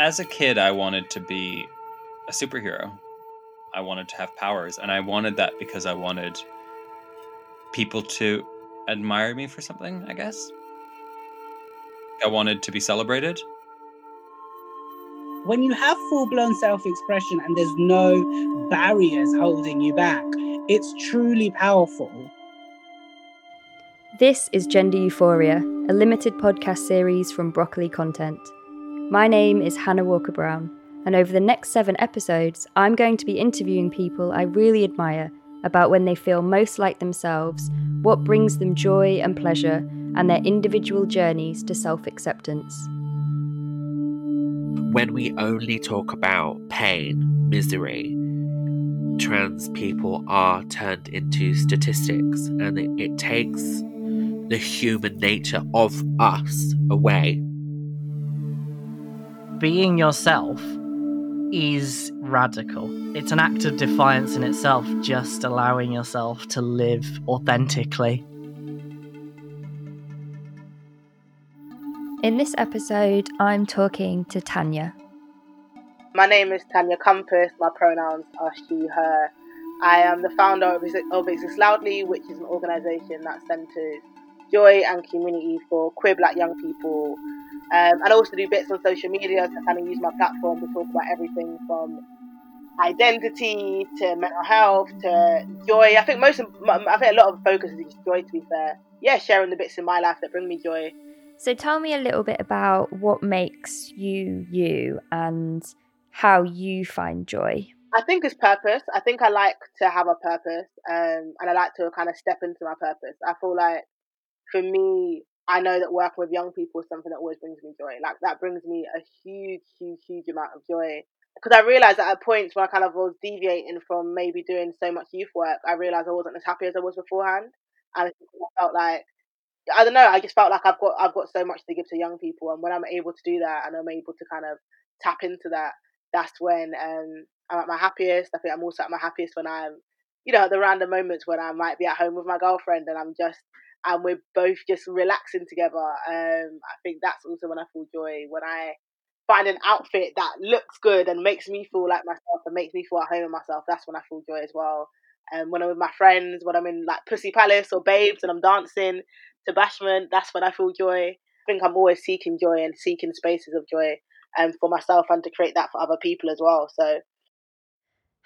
As a kid, I wanted to be a superhero. I wanted to have powers, and I wanted that because I wanted people to admire me for something, I guess. I wanted to be celebrated. When you have full-blown self-expression and there's no barriers holding you back, it's truly powerful. This is Gender Euphoria, a limited podcast series from Broccoli Content. My name is Hana Walker-Brown, and over the next 7 episodes, I'm going to be interviewing people I really admire about when they feel most like themselves, what brings them joy and pleasure, and their individual journeys to self-acceptance. When we only talk about pain, misery, trans people are turned into statistics, and it takes the human nature of us away. Being yourself is radical. It's an act of defiance in itself, just allowing yourself to live authentically. In this episode, I'm talking to Tanya. My name is Tanya Compas. My pronouns are she, her. I am the founder of Exist Loudly, which is an organisation that centres joy and community for queer black young people. And I also do bits on social media to kind of use my platform to talk about everything from identity to mental health to joy. I think a lot of focus is joy, to be fair. Yeah, sharing the bits in my life that bring me joy. So tell me a little bit about what makes you, you, and how you find joy. I think it's purpose. I think I like to have a purpose, and I like to kind of step into my purpose. I feel like, for me, I know that working with young people is something that always brings me joy. Like, that brings me a huge, huge, huge amount of joy. Because I realised that at points when I kind of was deviating from maybe doing so much youth work, I realised I wasn't as happy as I was beforehand. And I felt like, I don't know, I just felt like I've got so much to give to young people, and when I'm able to do that and I'm able to kind of tap into that, that's when I'm at my happiest. I think I'm also at my happiest when I'm, you know, at the random moments when I might be at home with my girlfriend and we're both just relaxing together. I think that's also when I feel joy, when I find an outfit that looks good and makes me feel like myself and makes me feel at home with myself. That's when I feel joy as well. When I'm with my friends, when I'm in like Pussy Palace or Babes and I'm dancing to Bashman, that's when I feel joy. I think I'm always seeking joy and seeking spaces of joy for myself and to create that for other people as well. So,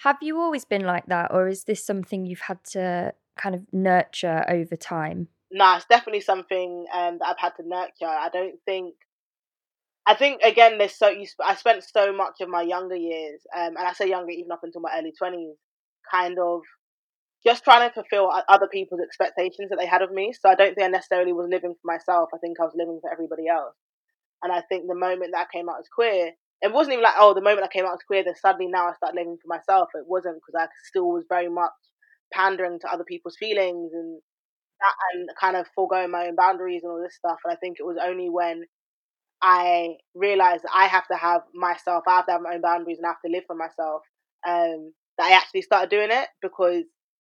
have you always been like that, or is this something you've had to kind of nurture over time? No, it's definitely something that I've had to nurture. I think again, I spent so much of my younger years, and I say younger even up until my early 20s, kind of just trying to fulfill other people's expectations that they had of me. So I don't think I necessarily was living for myself. I think I was living for everybody else. And I think the moment that I came out as queer, it wasn't even like, oh, the moment I came out as queer, then suddenly now I start living for myself. It wasn't, because I still was very much pandering to other people's feelings and kind of foregoing my own boundaries and all this stuff. And I think it was only when I realised that I have to have myself, I have to have my own boundaries and I have to live for myself, that I actually started doing it.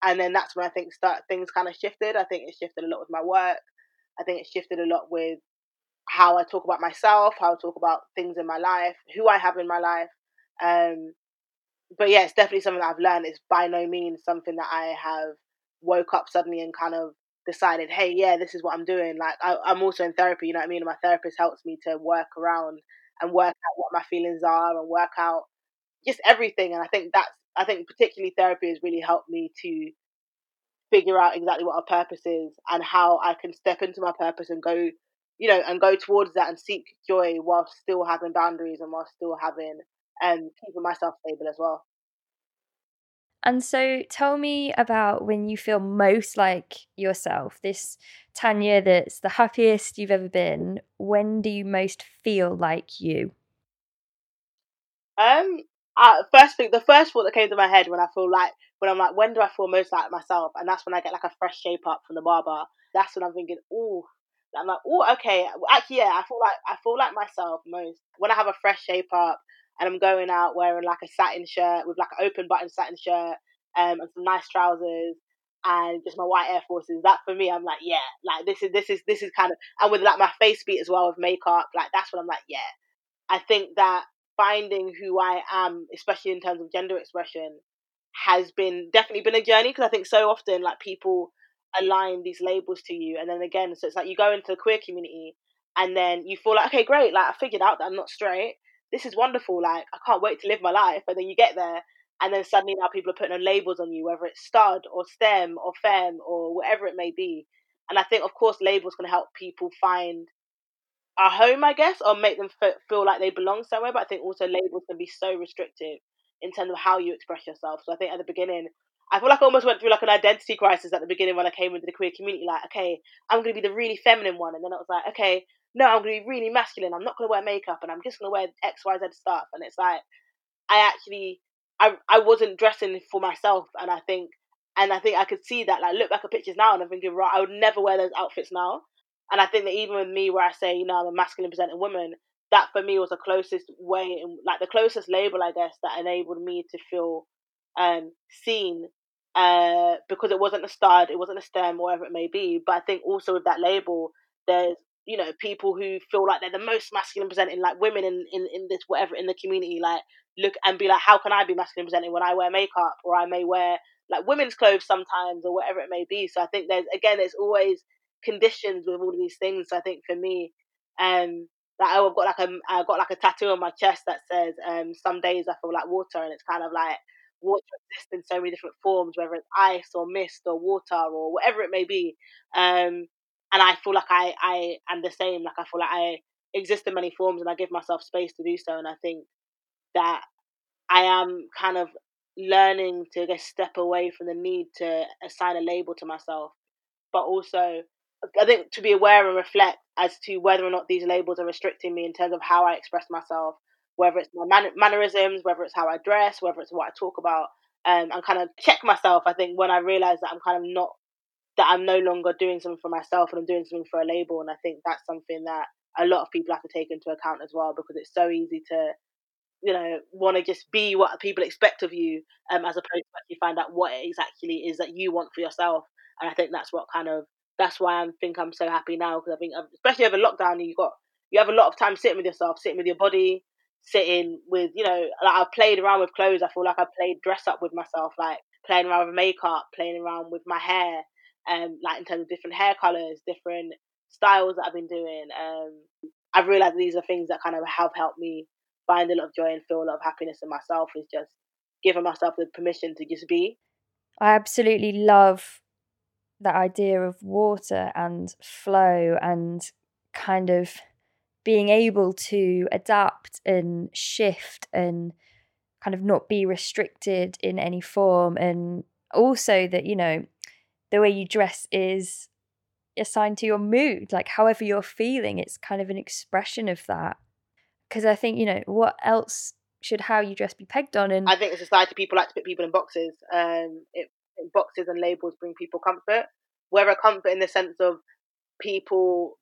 And then that's when I think things kind of shifted. I think it shifted a lot with my work. I think it shifted a lot with how I talk about myself, how I talk about things in my life, who I have in my life. But yeah, it's definitely something that I've learned. It's by no means something that I have woke up suddenly and kind of decided, hey, yeah, this is what I'm doing. Like, I'm also in therapy, you know what I mean? And my therapist helps me to work around and work out what my feelings are and work out just everything. And I think particularly therapy has really helped me to figure out exactly what our purpose is and how I can step into my purpose and go, you know, and go towards that and seek joy while still having boundaries and while still having keeping myself stable as well. And so tell me about when you feel most like yourself, this Tanya that's the happiest you've ever been. When do you most feel like you? The first thought that came to my head when do I feel most like myself? And that's when I get like a fresh shape up from the barber. That's when I'm thinking, okay. Actually, yeah, I feel like myself most when I have a fresh shape up and I'm going out wearing like a satin shirt with like an open button satin shirt, and some nice trousers and just my white Air Forces. That for me, I'm like, yeah, like this is kind of, and with like my face beat as well with makeup, like that's when I'm like, yeah, I think that finding who I am, especially in terms of gender expression, has been definitely been a journey, because I think so often like people align these labels to you, and then again, so it's like you go into the queer community and then you feel like, okay, great, like I figured out that I'm not straight, this is wonderful, like I can't wait to live my life. And then you get there and then suddenly now people are putting on labels on you, whether it's stud or STEM or femme or whatever it may be. And I think of course labels can help people find a home, I guess, or make them feel like they belong somewhere, but I think also labels can be so restrictive in terms of how you express yourself. So I think at the beginning, I feel like I almost went through like an identity crisis at the beginning when I came into the queer community, like, okay, I'm going to be the really feminine one. And then I was like, okay, no, I'm going to be really masculine. I'm not going to wear makeup and I'm just going to wear X, Y, Z stuff. And it's like, I wasn't dressing for myself. And I think I could see that, like, look back at pictures now and I'm thinking, right, I would never wear those outfits now. And I think that even with me, where I say, you know, I'm a masculine presenting woman, that for me was the closest way, like the closest label, I guess, that enabled me to feel seen, because it wasn't a stud, it wasn't a STEM, whatever it may be. But I think also with that label, there's, you know, people who feel like they're the most masculine presenting, like women in this whatever in the community, like look and be like, how can I be masculine presenting when I wear makeup, or I may wear like women's clothes sometimes, or whatever it may be. So I think there's, again, it's always conditions with all of these things. So I think for me, like I've got like a tattoo on my chest that says, some days I feel like water, and it's kind of like water exists in so many different forms, whether it's ice or mist or water or whatever it may be. And I feel like I am the same. Like I feel like I exist in many forms, and I give myself space to do so. And I think that I am kind of learning to just step away from the need to assign a label to myself, but also I think to be aware and reflect as to whether or not these labels are restricting me in terms of how I express myself, whether it's my mannerisms, whether it's how I dress, whether it's what I talk about, and kind of check myself. I think when I realise that I'm no longer doing something for myself and I'm doing something for a label. And I think that's something that a lot of people have to take into account as well, because it's so easy to, you know, want to just be what people expect of you, as opposed to actually find out what it exactly is that you want for yourself. And I think that's why I think I'm so happy now, because I think especially over lockdown, you have a lot of time sitting with yourself, sitting with your body, sitting with, you know, like I played around with clothes. I feel like I played dress up with myself, like playing around with makeup, playing around with my hair, like in terms of different hair colours, different styles that I've been doing. I've realised these are things that kind of have helped me find a lot of joy and feel a lot of happiness in myself, is just giving myself the permission to just be. I absolutely love that idea of water and flow and kind of being able to adapt and shift and kind of not be restricted in any form. And also that, you know, the way you dress is assigned to your mood, like however you're feeling, it's kind of an expression of that. Because I think, you know, what else should how you dress be pegged on? And I think in society people like to put people in boxes. Boxes and labels bring people comfort, whether comfort in the sense of people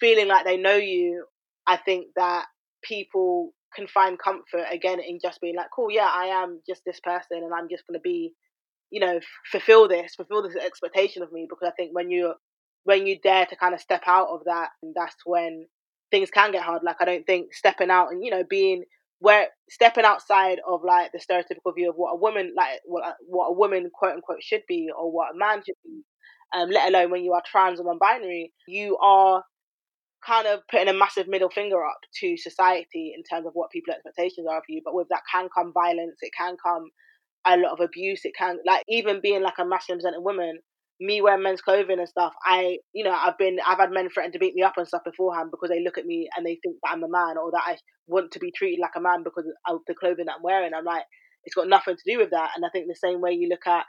feeling like they know you. I think that people can find comfort again in just being like, cool, yeah, I am just this person, and I'm just going to be, you know, fulfill this expectation of me. Because I think when you dare to kind of step out of that, that's when things can get hard. Like I don't think stepping out and, you know, stepping outside of like the stereotypical view of what a woman quote unquote should be, or what a man should be, let alone when you are trans or non-binary, you are kind of putting a massive middle finger up to society in terms of what people's expectations are of you. But with that can come violence, it can come a lot of abuse, it can, like, even being like a masculine presenting woman, me wearing men's clothing and stuff, I've had men threaten to beat me up and stuff beforehand because they look at me and they think that I'm a man, or that I want to be treated like a man because of the clothing that I'm wearing. I'm like, it's got nothing to do with that. And I think the same way you look at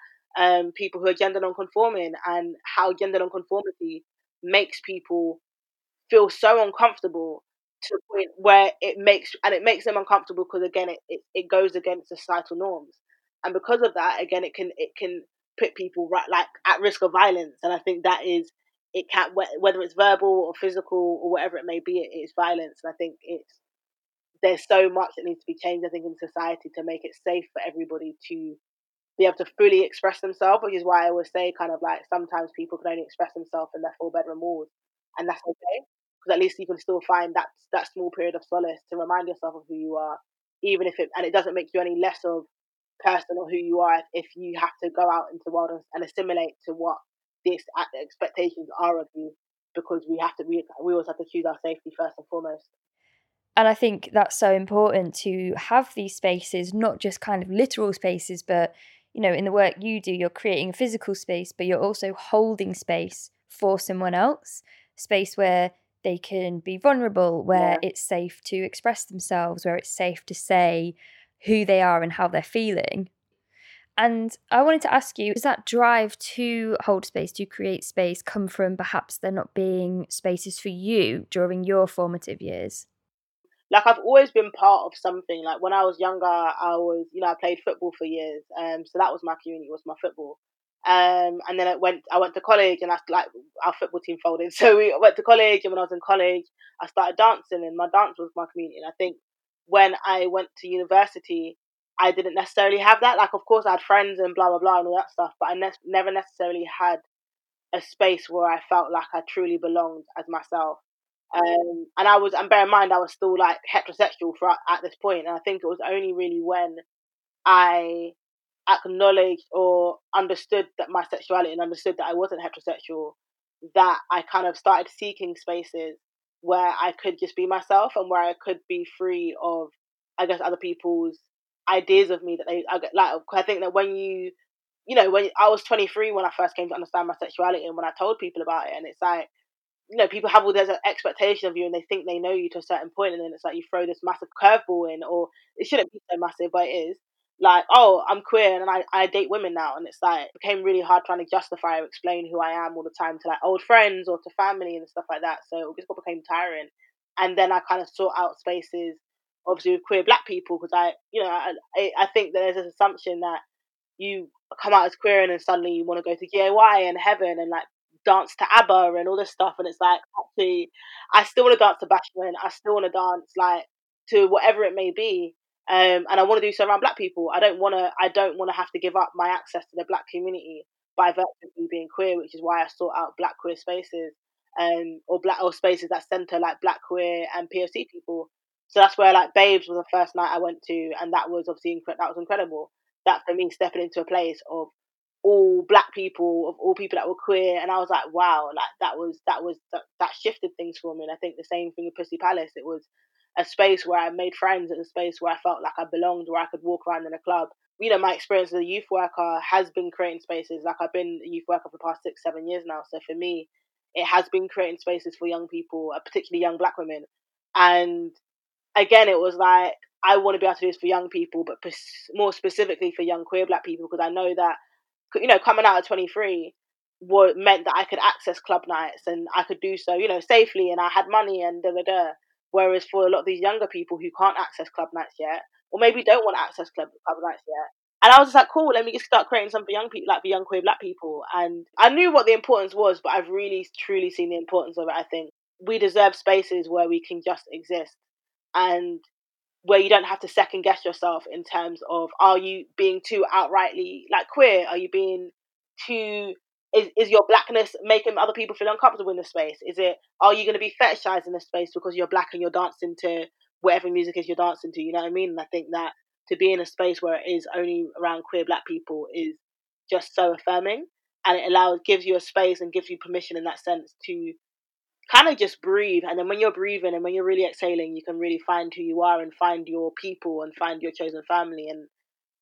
people who are gender non-conforming, and how gender non-conformity makes people feel so uncomfortable to the point where it makes them uncomfortable because, again, it goes against the societal norms. And because of that, again, it can put people right, like, at risk of violence. And I think that is, it can, whether it's verbal or physical or whatever it may be, it is violence. And I think there's so much that needs to be changed, I think, in society to make it safe for everybody to be able to fully express themselves, which is why I always say, kind of like, sometimes people can only express themselves in their 4-bedroom walls, and that's okay, because at least you can still find that small period of solace to remind yourself of who you are even if it, and it doesn't make you any less of person or who you are if you have to go out into the world and assimilate to what this the expectations are of you, because we always have to choose our safety first and foremost. And I think that's so important to have these spaces, not just kind of literal spaces, but, you know, in the work you do, you're creating a physical space, but you're also holding space for someone else, space where they can be vulnerable, where it's safe to express themselves, where it's safe to say who they are and how they're feeling. And I wanted to ask you, does that drive to hold space, to create space, come from perhaps there not being spaces for you during your formative years? Like, I've always been part of something. Like, when I was younger, I played football for years. So that was my community, was my football. And then I went to college, and our football team folded. So we went to college, and when I was in college, I started dancing, and my dance was my community. And I think when I went to university, I didn't necessarily have that. Like, of course, I had friends and blah, blah, blah and all that stuff, but I never necessarily had a space where I felt like I truly belonged as myself. And bear in mind, I was still like heterosexual at this point. And I think it was only really when I acknowledged or understood that my sexuality and understood that I wasn't heterosexual that I kind of started seeking spaces where I could just be myself and where I could be free of, I guess, other people's ideas of me that I think that when when I was 23 when I first came to understand my sexuality and when I told people about it, and it's like, you know, people have all this expectation of you and they think they know you to a certain point, and then it's like you throw this massive curveball in, or it shouldn't be so massive, but it is, like, oh, I'm queer and I date women now. And it's like, it became really hard trying to justify or explain who I am all the time to like old friends or to family and stuff like that. So it just became tiring. And then I kind of sought out spaces, obviously, with queer Black people, because I think that there's this assumption that you come out as queer and then suddenly you want to go to GAY and Heaven and like dance to ABBA and all this stuff. And it's like, actually, I still want to dance to Bashman. I still want to dance like to whatever it may be. And I want to do so around Black people. I don't want to have to give up my access to the Black community by virtue of me being queer, which is why I sought out Black queer spaces or spaces that centre like Black queer and POC people. So that's where like Babes was the first night I went to, and that was obviously that was incredible. That for me, stepping into a place of all Black people, of all people that were queer, and I was like, wow, like that shifted things for me. And I think the same thing with Pussy Palace. It was a space where I made friends, and a space where I felt like I belonged, where I could walk around in a club. You know, my experience as a youth worker has been creating spaces. Like, I've been a youth worker for the past 6-7 years now, so for me it has been creating spaces for young people, particularly young Black women. And again, it was like, I want to be able to do this for young people, but more specifically for young queer Black people, because I know that, you know, coming out at 23 meant that I could access club nights and I could do so, you know, safely, and I had money and da-da-da. Whereas for a lot of these younger people who can't access club nights yet, or maybe don't want to access club nights yet. And I was just like, cool, let me just start creating something for young people, like for young queer Black people. And I knew what the importance was, but I've really, truly seen the importance of it, I think. We deserve spaces where we can just exist and where you don't have to second guess yourself in terms of, are you being too outrightly like queer? Are you being too... Is your Blackness making other people feel uncomfortable in the space? Are you going to be fetishized in the space because you're Black and you're dancing to whatever music is you're dancing to, you know what I mean? And I think that to be in a space where it is only around queer Black people is just so affirming, and it gives you a space and gives you permission in that sense to kind of just breathe. And then when you're breathing and when you're really exhaling, you can really find who you are and find your people and find your chosen family. And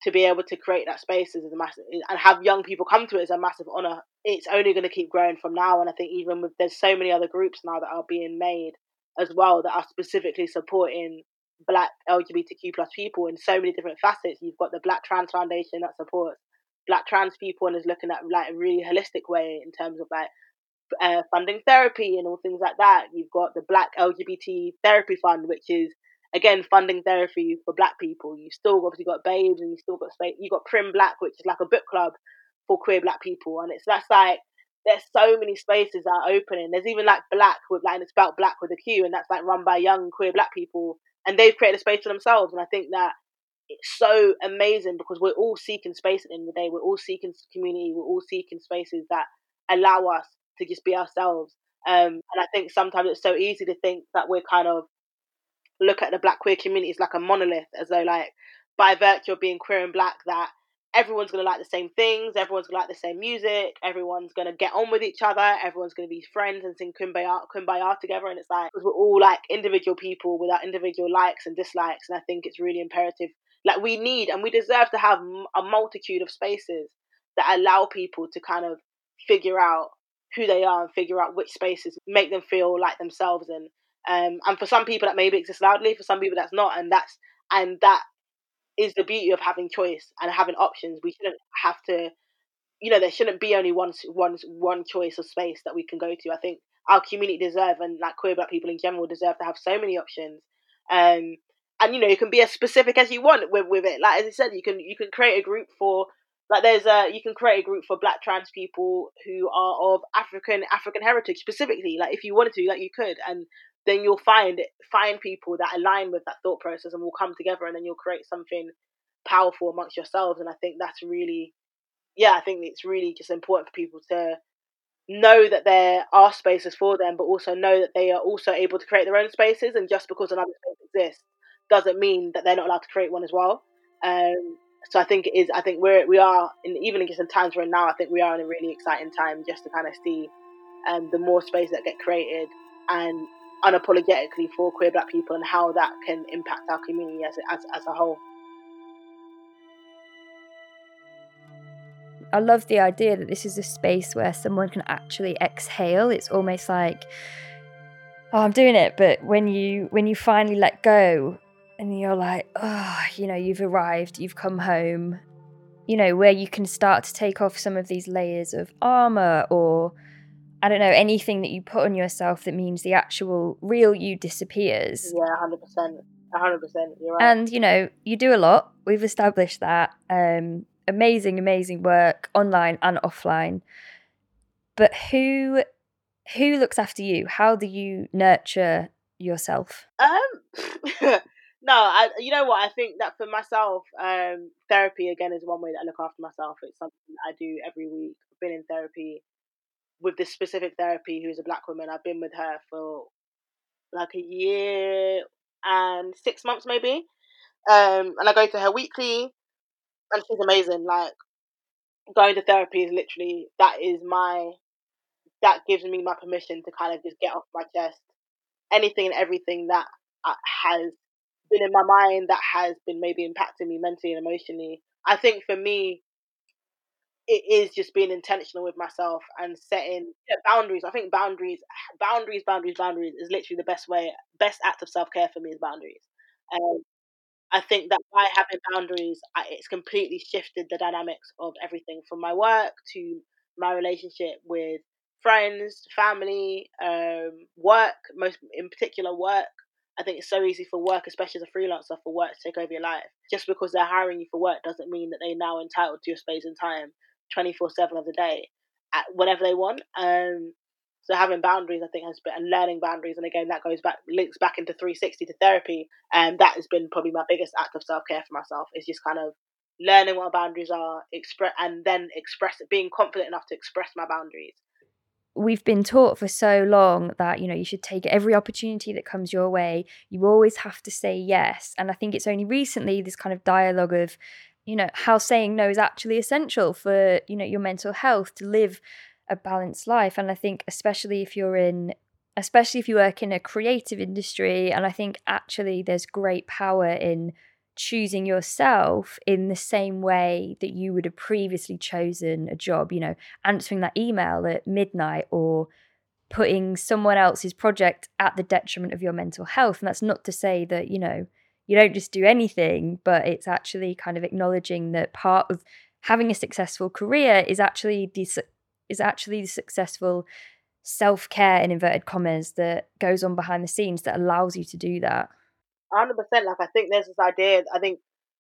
to be able to create that space is a massive, and have young people come to it is a massive honour. It's only going to keep growing from now. And I think even with, there's so many other groups now that are being made as well that are specifically supporting Black LGBTQ plus people in so many different facets. You've got the Black Trans Foundation that supports Black trans people and is looking at like a really holistic way in terms of like funding therapy and all things like that. You've got the Black LGBT Therapy Fund, which is again, funding therapy for Black people. You've still obviously got Babes, and you've got Prim Black, which is like a book club for queer Black people. And that's like, there's so many spaces that are opening. There's even like Black with like, and it's spelled Black with a Q, and that's like run by young queer Black people, and they've created a space for themselves. And I think that it's so amazing because we're all seeking space at the end of the day. We're all seeking community. We're all seeking spaces that allow us to just be ourselves. And I think sometimes it's so easy to think that we're kind of look at the Black queer community as like a monolith, as though like by virtue of being queer and Black that everyone's going to like the same things, everyone's going to like the same music, everyone's going to get on with each other, everyone's going to be friends and sing Kumbaya together. And it's like, because we're all like individual people with our individual likes and dislikes. And I think it's really imperative. Like we need and we deserve to have a multitude of spaces that allow people to kind of figure out who they are and figure out which spaces make them feel like themselves. And for some people that maybe exists loudly, for some people that's not. And that is the beauty of having choice and having options. We shouldn't have to, you know, there shouldn't be only one choice of space that we can go to. I think our community deserve, and like queer Black people in general deserve, to have so many options. And you know, you can be as specific as you want with it. Like as I said, you can create a group for like you can create a group for Black trans people who are of African heritage specifically. Like if you wanted to, like you could, and then you'll find people that align with that thought process and will come together, and then you'll create something powerful amongst yourselves. And I think that's really, I think it's really just important for people to know that there are spaces for them, but also know that they are also able to create their own spaces. And just because another space exists doesn't mean that they're not allowed to create one as well. So I think it is. I think we are in, even just in times right now, I think we are in a really exciting time just to kind of see the more spaces that get created and unapologetically for queer Black people, and how that can impact our community as a whole. I love the idea that this is a space where someone can actually exhale. It's almost like, oh, I'm doing it, but when you finally let go, and you're like, oh, you know, you've arrived, you've come home, you know, where you can start to take off some of these layers of armor, or I don't know, anything that you put on yourself that means the actual real you disappears. Yeah, 100%. 100%. You're right. And, you know, you do a lot. We've established that. Amazing work online and offline. But who looks after you? How do you nurture yourself? You know what? I think that for myself, therapy, again, is one way that I look after myself. It's something that I do every week. I've been in therapy with this specific therapy who's a Black woman. I've been with her for like a year and 6 months maybe, and I go to her weekly, and she's amazing. Like going to therapy is literally, that gives me my permission to kind of just get off my chest anything and everything that has been in my mind, that has been maybe impacting me mentally and emotionally. I think for me it is just being intentional with myself and setting boundaries. I think boundaries is literally the best act of self-care for me is boundaries. I think that by having boundaries, it's completely shifted the dynamics of everything from my work to my relationship with friends, family, work, most in particular work. I think it's so easy for work, especially as a freelancer, for work to take over your life. Just because they're hiring you for work doesn't mean that they're now entitled to your space and time 24/7 of the day, whenever they want. So having boundaries, I think, has been, and learning boundaries, and again that links back into 360 to therapy, and that has been probably my biggest act of self-care for myself, is just kind of learning what boundaries are, being confident enough to express my boundaries. We've been taught for so long that, you know, you should take every opportunity that comes your way. You always have to say yes. And I think it's only recently this kind of dialogue of, you know, how saying no is actually essential for, you know, your mental health to live a balanced life. And I think especially if you work in a creative industry, and I think actually there's great power in choosing yourself in the same way that you would have previously chosen a job, you know, answering that email at midnight or putting someone else's project at the detriment of your mental health. And that's not to say that, you know, you don't just do anything, but it's actually kind of acknowledging that part of having a successful career is actually the successful self-care, in inverted commas, that goes on behind the scenes that allows you to do that. 100%. Like I think there's this idea. I think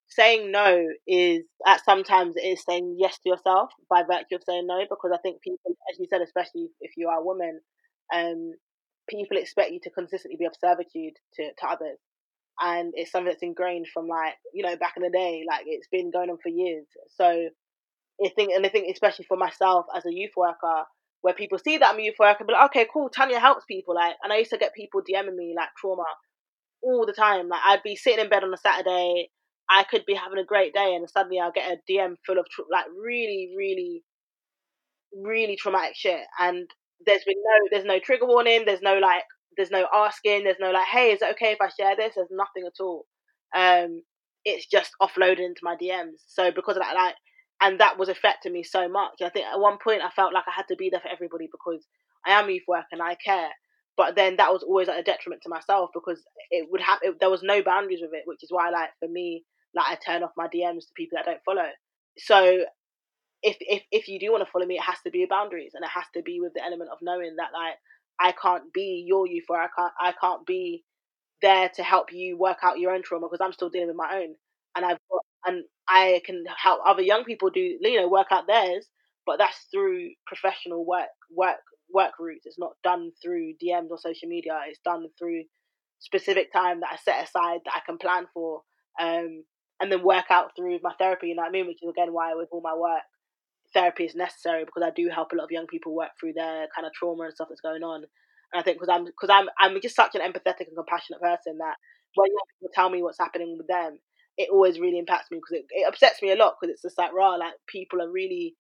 saying no is sometimes saying yes to yourself by virtue of saying no, because I think people, as you said, especially if you are a woman, people expect you to consistently be of servitude to others, and it's something that's ingrained from, like, you know, back in the day. Like it's been going on for years. So I think especially for myself as a youth worker, where people see that I'm a youth worker, but like, okay, cool, Tanya helps people. Like, and I used to get people DMing me like trauma all the time. Like, I'd be sitting in bed on a Saturday, I could be having a great day, and suddenly I'll get a DM full of really traumatic shit. And there's no trigger warning, there's no asking, there's no hey, is it okay if I share this? There's nothing at all. It's just offloaded into my DMs. So because of that, and that was affecting me so much. I think at one point I felt like I had to be there for everybody because I am youth work and I care. But then that was always a detriment to myself because it would have, there was no boundaries with it, which is why for me, I turn off my DMs to people that I don't follow. So if you do want to follow me, it has to be with boundaries, and it has to be with the element of knowing that I can't be your youth, or I can't be there to help you work out your own trauma because I'm still dealing with my own, and I can help other young people do work out theirs, but that's through professional work routes. It's not done through DMs or social media. It's done through specific time that I set aside that I can plan for, and then work out through my therapy, which is again why with all my work therapy is necessary, because I do help a lot of young people work through their kind of trauma and stuff that's going on. And I think because I'm just such an empathetic and compassionate person that when young people tell me what's happening with them, it always really impacts me because it upsets me a lot, because it's just people are really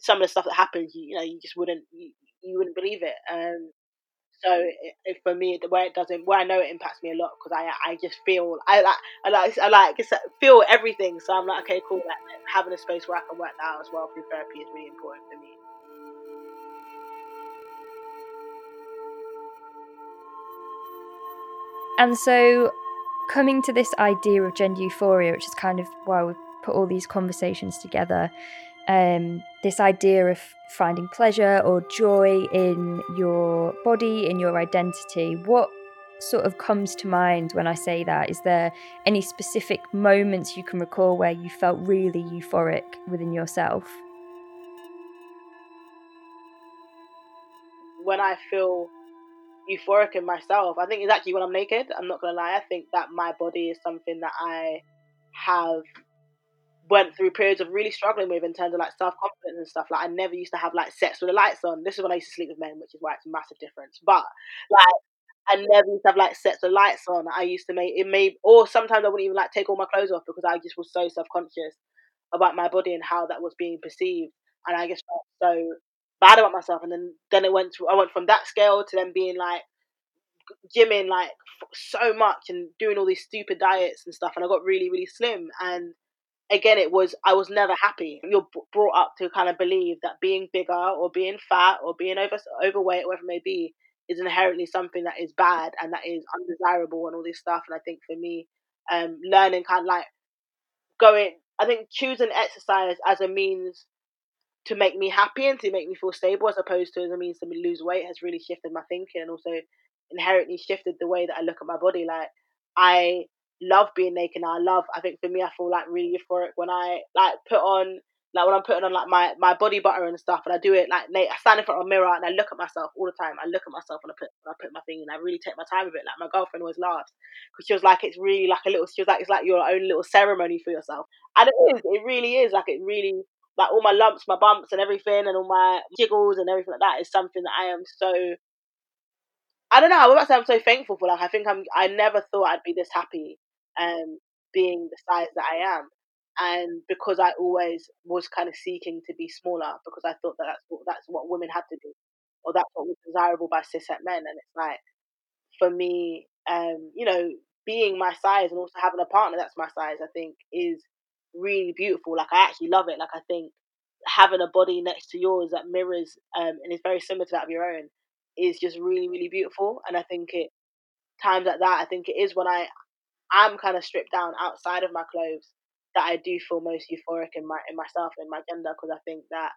some of the stuff that happens, you just wouldn't, you wouldn't believe it. So it, for me, where I know it impacts me a lot, because I just feel I feel everything. So I'm okay, cool. Having a space where I can work that out as well through therapy is really important for me. And so, coming to this idea of gender euphoria, which is kind of why we put all these conversations together. This idea of finding pleasure or joy in your body, in your identity, what sort of comes to mind when I say that? Is there any specific moments you can recall where you felt really euphoric within yourself? When I feel euphoric in myself, I think it's actually when I'm naked. I'm not going to lie. I think that my body is something that I have went through periods of really struggling with in terms of self-confidence and stuff. I never used to have sex with the lights on. This is when I used to sleep with men, which is why it's a massive difference. But I never used to have sex with lights on. I used to or sometimes I wouldn't even take all my clothes off because I just was so self-conscious about my body and how that was being perceived. And I just felt so bad about myself. And then it went to, I went from that scale to then being gymming so much and doing all these stupid diets and stuff. And I got really, really slim. And again, I was never happy. You're brought up to kind of believe that being bigger or being fat or being overweight, whatever it may be, is inherently something that is bad and that is undesirable and all this stuff. And I think for me, learning kind of I think choosing exercise as a means to make me happy and to make me feel stable as opposed to as a means to lose weight has really shifted my thinking and also inherently shifted the way that I look at my body. I love being naked. I think for me, I feel really euphoric when I put on when I'm putting on my body butter and stuff, and I do it I stand in front of a mirror and I look at myself all the time. I look at myself and I put my thing and I really take my time with it. My girlfriend always laughs because she was it's really it's your own little ceremony for yourself, and it is. It really is. It really all my lumps, my bumps, and everything, and all my jiggles and everything that is something that I am so. I don't know. I would say I'm so thankful for. I think I never thought I'd be this happy. Being the size that I am, and because I always was kind of seeking to be smaller because I thought that that's what women had to do, or that's what was desirable by cishet men. And it's for me, being my size and also having a partner that's my size, I think is really beautiful. I actually love it. I think having a body next to yours that mirrors and is very similar to that of your own is just really, really beautiful. And I think it times like that, I think it is when I'm kind of stripped down outside of my clothes that I do feel most euphoric in myself and my gender, because I think that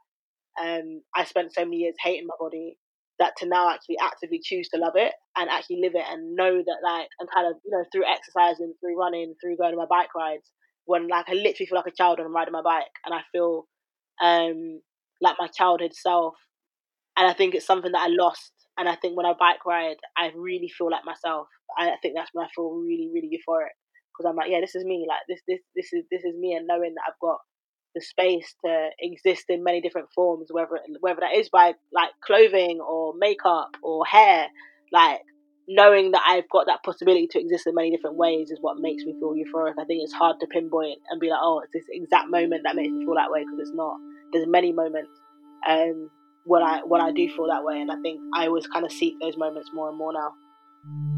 I spent so many years hating my body that to now actually actively choose to love it and actually live it and know that and kind of through exercising, through running, through going to my bike rides, when I literally feel like a child when I'm riding my bike, and I feel like my childhood self. And I think it's something that I lost. And I think when I bike ride, I really feel like myself. I think that's when I feel really, really euphoric, because I'm yeah, this is me. This is me, and knowing that I've got the space to exist in many different forms, whether that is by clothing or makeup or hair, knowing that I've got that possibility to exist in many different ways is what makes me feel euphoric. I think it's hard to pinpoint and be like, oh, it's this exact moment that makes me feel that way, because it's not. There's many moments when I do feel that way, and I think I always kind of seek those moments more and more now.